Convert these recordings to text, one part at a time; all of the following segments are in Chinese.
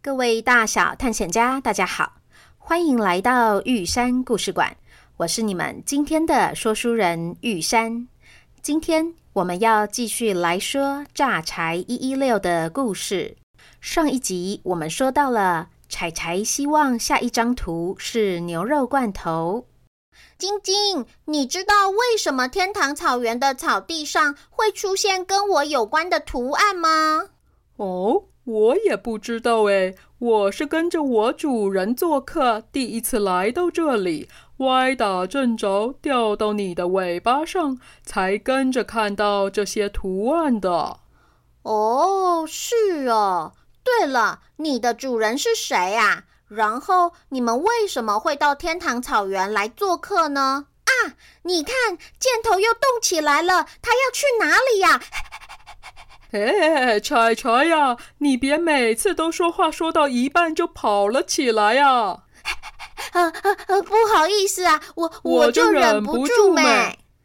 各位大小探险家，大家好，欢迎来到玉山故事馆，我是你们今天的说书人玉山。今天我们要继续来说榨柴116的故事。上一集我们说到了柴柴希望下一张图是牛肉罐头。晶晶，你知道为什么天堂草原的草地上会出现跟我有关的图案吗？哦，我也不知道耶，我是跟着我主人做客，第一次来到这里，歪打正着掉到你的尾巴上，才跟着看到这些图案的。哦，是哦。对了，你的主人是谁啊？然后你们为什么会到天堂草原来做客呢？啊，你看，箭头又动起来了，它要去哪里呀？哎，柴柴呀，你别每次都说话说到一半就跑了起来呀。不好意思啊，我就忍不住嘛。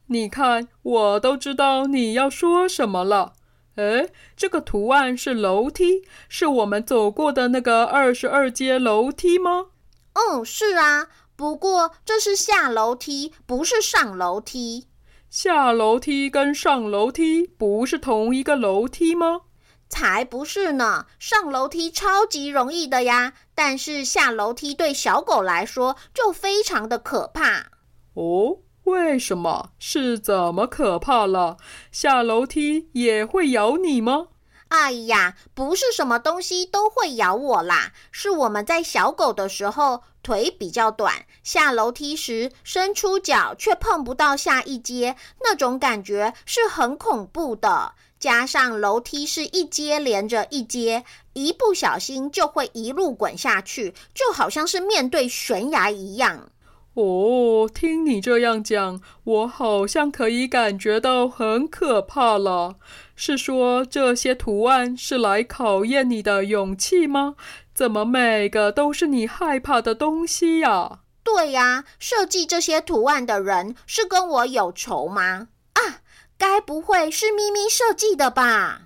你看，我都知道你要说什么了。哎，这个图案是楼梯，是我们走过的那个22阶楼梯吗？嗯，是啊，不过这是下楼梯，不是上楼梯。下楼梯跟上楼梯不是同一个楼梯吗？才不是呢，上楼梯超级容易的呀，但是下楼梯对小狗来说就非常的可怕。哦，为什么？是怎么可怕了？下楼梯也会咬你吗？哎呀，不是什么东西都会咬我啦，是我们在小狗的时候腿比较短，下楼梯时伸出脚却碰不到下一阶，那种感觉是很恐怖的。加上楼梯是一阶连着一阶，一不小心就会一路滚下去，就好像是面对悬崖一样。哦，听你这样讲，我好像可以感觉到很可怕了。是说这些图案是来考验你的勇气吗？怎么每个都是你害怕的东西呀？对呀，设计这些图案的人是跟我有仇吗？啊，该不会是咪咪设计的吧？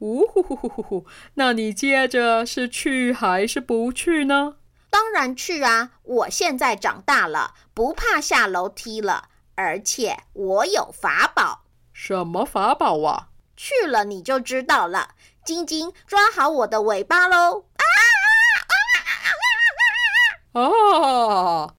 呜呼呼呼呼，那你接着是去还是不去呢？当然去啊，我现在长大了，不怕下楼梯了，而且我有法宝。什么法宝啊？去了你就知道了。晶晶，抓好我的尾巴喽！啊！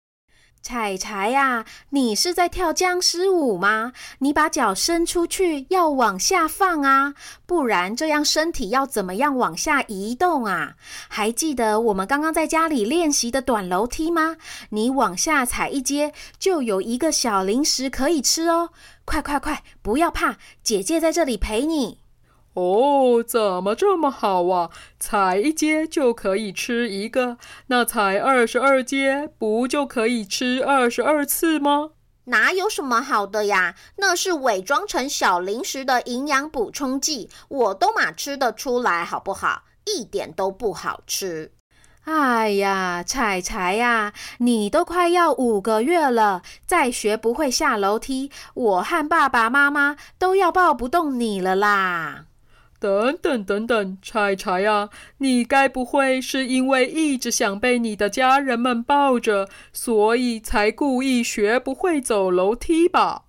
柴柴呀，你是在跳僵尸舞吗？你把脚伸出去要往下放啊，不然这样身体要怎么样往下移动啊？还记得我们刚刚在家里练习的短楼梯吗？你往下踩一阶就有一个小零食可以吃哦，快快快，不要怕，姐姐在这里陪你。哦，怎么这么好啊，踩一阶就可以吃一个，那踩22阶不就可以吃22次吗？哪有什么好的呀，那是伪装成小零食的营养补充剂，我都嘛吃得出来好不好，一点都不好吃。哎呀，柴柴呀，你都快要5个月了，再学不会下楼梯，我和爸爸妈妈都要抱不动你了啦。等等等等，柴柴啊，你该不会是因为一直想被你的家人们抱着，所以才故意学不会走楼梯吧？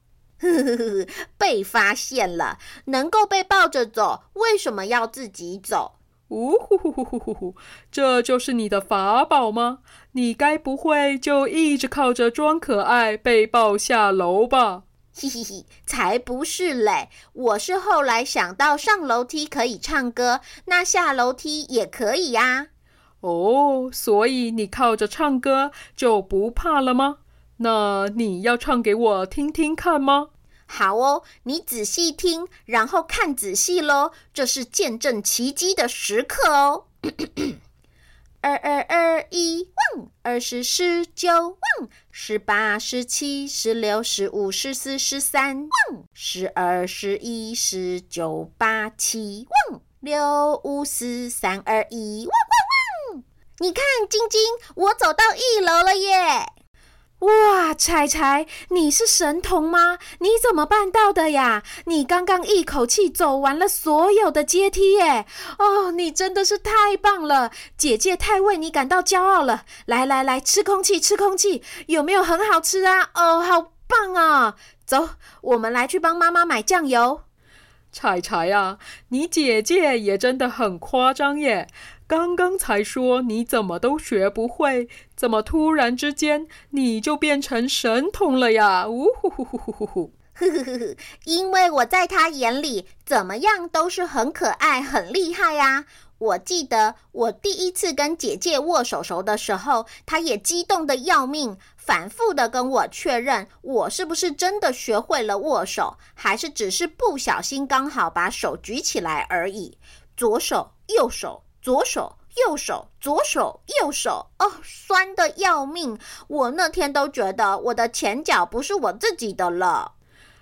被发现了，能够被抱着走，为什么要自己走？呜呼呼呼呼呼！这就是你的法宝吗？你该不会就一直靠着装可爱被抱下楼吧？嘿嘿嘿，才不是嘞！我是后来想到上楼梯可以唱歌，那下楼梯也可以啊。哦，所以你靠着唱歌就不怕了吗？那你要唱给我听听看吗？好哦，你仔细听，然后看仔细咯，这是见证奇迹的时刻哦。2221旺，2019旺，18、17、16、15、14、13旺，12、11、19、8、7旺，6、5、4、3、2、1旺旺旺！你看，晶晶，我走到1楼了耶！哇，柴柴，你是神童吗？你怎么办到的呀？你刚刚一口气走完了所有的阶梯耶！哦，你真的是太棒了，姐姐太为你感到骄傲了。来来来，吃空气，吃空气，有没有很好吃啊？哦，好棒啊！走，我们来去帮妈妈买酱油。柴柴啊，你姐姐也真的很夸张耶。刚刚才说你怎么都学不会，怎么突然之间你就变成神童了呀？呜呼呼呼呼呼！因为我在他眼里怎么样都是很可爱、很厉害啊！我记得我第一次跟姐姐握手手的时候，她也激动得要命，反复的跟我确认我是不是真的学会了握手，还是只是不小心刚好把手举起来而已。左手、右手。左手右手左手右手，哦，酸得要命，我那天都觉得我的前脚不是我自己的了。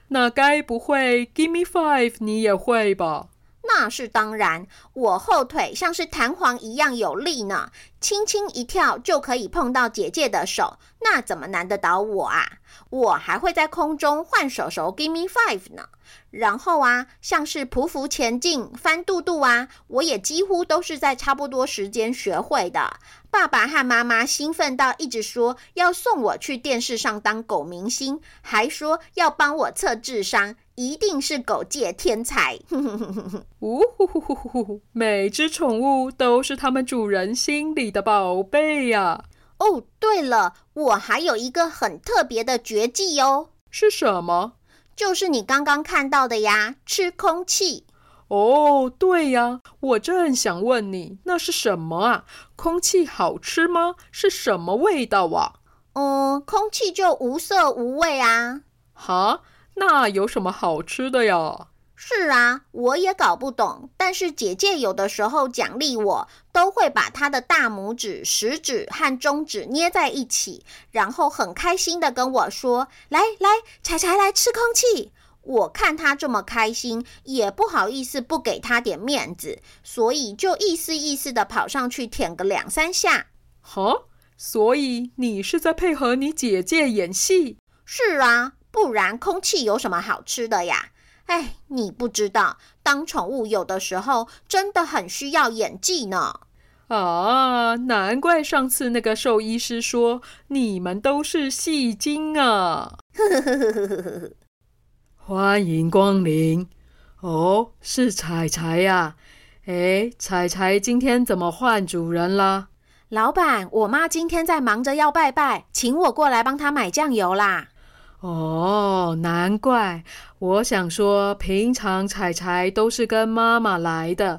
那该不会 Gimme Five 你也会吧？那是当然，我后腿像是弹簧一样有力呢，轻轻一跳就可以碰到姐姐的手，那怎么难得倒我啊？我还会在空中换手手 Gimme Five 呢。然后啊，像是匍匐前进、翻肚肚啊，我也几乎都是在差不多时间学会的。爸爸和妈妈兴奋到一直说要送我去电视上当狗明星，还说要帮我测智商，一定是狗界天才。呜呼呼呼呼！每只宠物都是他们主人心里的宝贝呀。哦，对了，我还有一个很特别的绝技哦。是什么？就是你刚刚看到的呀，吃空气。哦，对呀，我正想问你，那是什么啊？空气好吃吗？是什么味道啊？空气就无色无味啊。哈，那有什么好吃的呀？是啊，我也搞不懂，但是姐姐有的时候奖励我，都会把她的大拇指、食指和中指捏在一起，然后很开心的跟我说，来来，柴柴来吃空气。我看她这么开心，也不好意思不给她点面子，所以就意思意思的跑上去舔个2、3下。哈，所以你是在配合你姐姐演戏？是啊，不然空气有什么好吃的呀？哎，你不知道，当宠物有的时候真的很需要演技呢。啊，难怪上次那个兽医师说你们都是戏精啊。欢迎光临。哦，是柴柴呀。哎，柴柴今天怎么换主人啦？老板，我妈今天在忙着要拜拜，请我过来帮她买酱油啦。哦，难怪，我想说平常柴柴都是跟妈妈来的。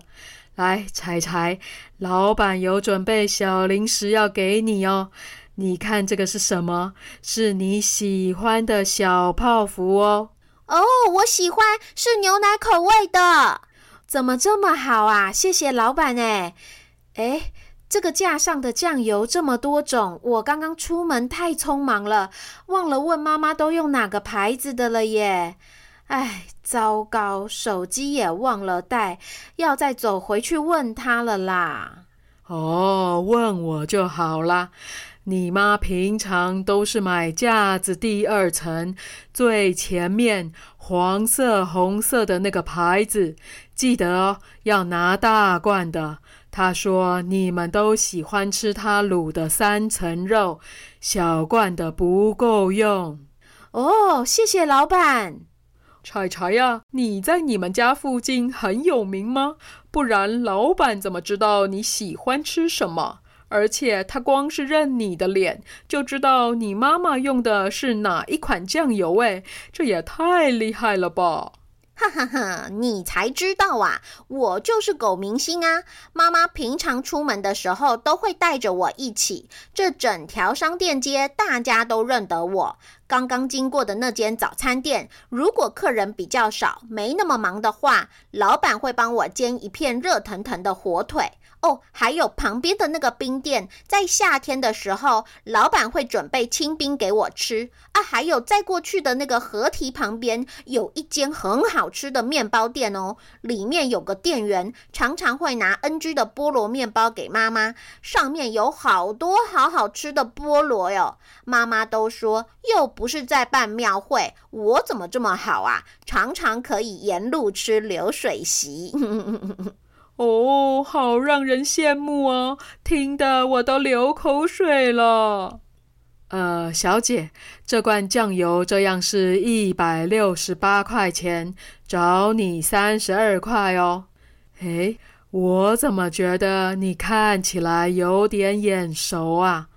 来，柴柴，老板有准备小零食要给你哦，你看这个是什么？是你喜欢的小泡芙哦。哦，我喜欢，是牛奶口味的。怎么这么好啊，谢谢老板耶。诶，这个架上的酱油这么多种，我刚刚出门太匆忙了，忘了问妈妈都用哪个牌子的了耶。哎，糟糕，手机也忘了带，要再走回去问她了啦。哦，问我就好啦。你妈平常都是买架子第2层，最前面黄色、红色的那个牌子，记得哦，要拿大罐的。他说你们都喜欢吃他卤的3层肉，小罐的不够用。哦，谢谢老板。柴柴呀，你在你们家附近很有名吗？不然老板怎么知道你喜欢吃什么？而且他光是认你的脸，就知道你妈妈用的是哪一款酱油诶，这也太厉害了吧！哈哈哈，你才知道啊，我就是狗明星啊！妈妈平常出门的时候都会带着我一起，这整条商店街大家都认得我。刚刚经过的那间早餐店，如果客人比较少，没那么忙的话，老板会帮我煎一片热腾腾的火腿。哦，还有旁边的那个冰店，在夏天的时候，老板会准备清冰给我吃啊。还有再过去的那个河堤旁边，有一间很好吃的面包店哦，里面有个店员常常会拿 NG 的菠萝面包给妈妈，上面有好多好好吃的菠萝哟。妈妈都说又不是在办庙会，我怎么这么好啊？常常可以沿路吃流水席。哦，好让人羡慕哦，听得我都流口水了。小姐，这罐酱油这样是168块钱，找你32块哦。诶，我怎么觉得你看起来有点眼熟啊？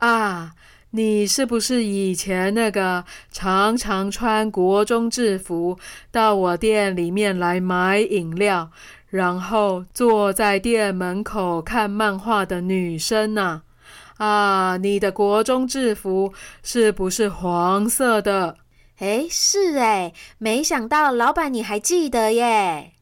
啊，你是不是以前那个常常穿国中制服到我店里面来买饮料，然后坐在店门口看漫画的女生啊？啊，你的国中制服是不是黄色的？诶，是诶，没想到老板你还记得耶。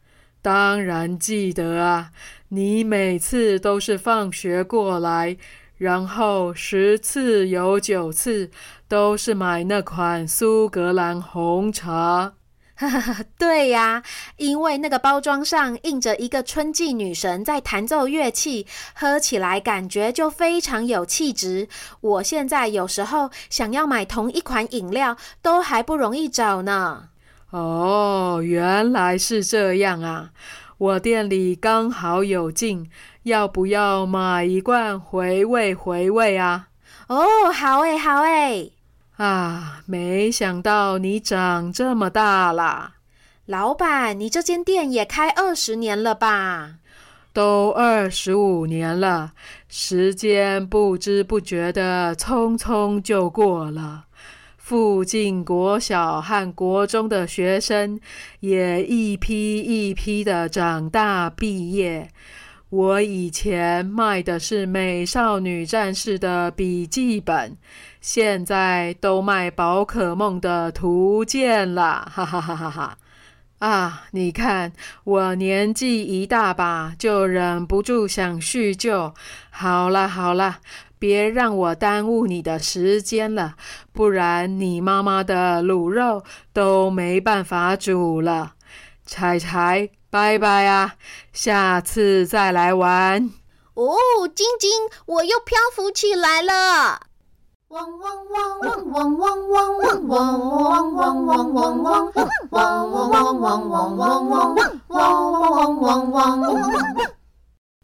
当然记得啊，你每次都是放学过来，然后10次有9次都是买那款苏格兰红茶。对呀，因为那个包装上印着一个春季女神在弹奏乐器，喝起来感觉就非常有气质。我现在有时候想要买同一款饮料，都还不容易找呢。哦，原来是这样啊，我店里刚好有进，要不要买一罐回味回味啊？哦，好诶，好诶。啊，没想到你长这么大啦。老板，你这间店也开20年了吧？都25年了，时间不知不觉的匆匆就过了。附近国小和国中的学生也一批一批的长大毕业。我以前卖的是美少女战士的笔记本，现在都卖宝可梦的图鉴啦，哈哈哈哈！啊，你看我年纪一大把，就忍不住想叙旧。好啦好啦，别让我耽误你的时间了，不然你妈妈的卤肉都没办法煮了。柴柴，拜拜啊，下次再来玩。哦，晶晶，我又漂浮起来了。汪汪汪汪汪汪汪汪汪汪汪汪汪汪汪汪汪汪汪汪汪汪汪汪。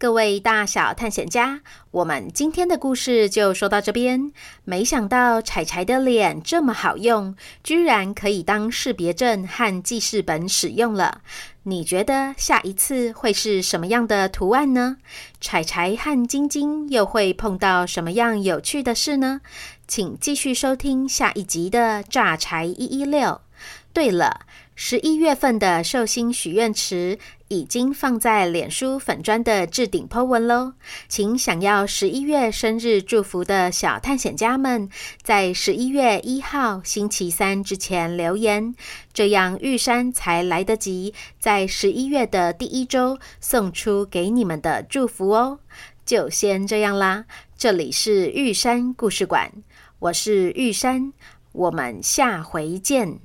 各位大小探险家，我们今天的故事就说到这边。没想到柴柴的脸这么好用，居然可以当识别证和记事本使用了。你觉得下一次会是什么样的图案呢？柴柴和晶晶又会碰到什么样有趣的事呢？请继续收听下一集的榨柴116。对了，11月份的寿星许愿池已经放在脸书粉专的置顶 po 文咯，请想要11月生日祝福的小探险家们，在11月1号星期三之前留言，这样玉山才来得及在11月的第一周送出给你们的祝福哦。就先这样啦，这里是玉山故事馆，我是玉山，我们下回见。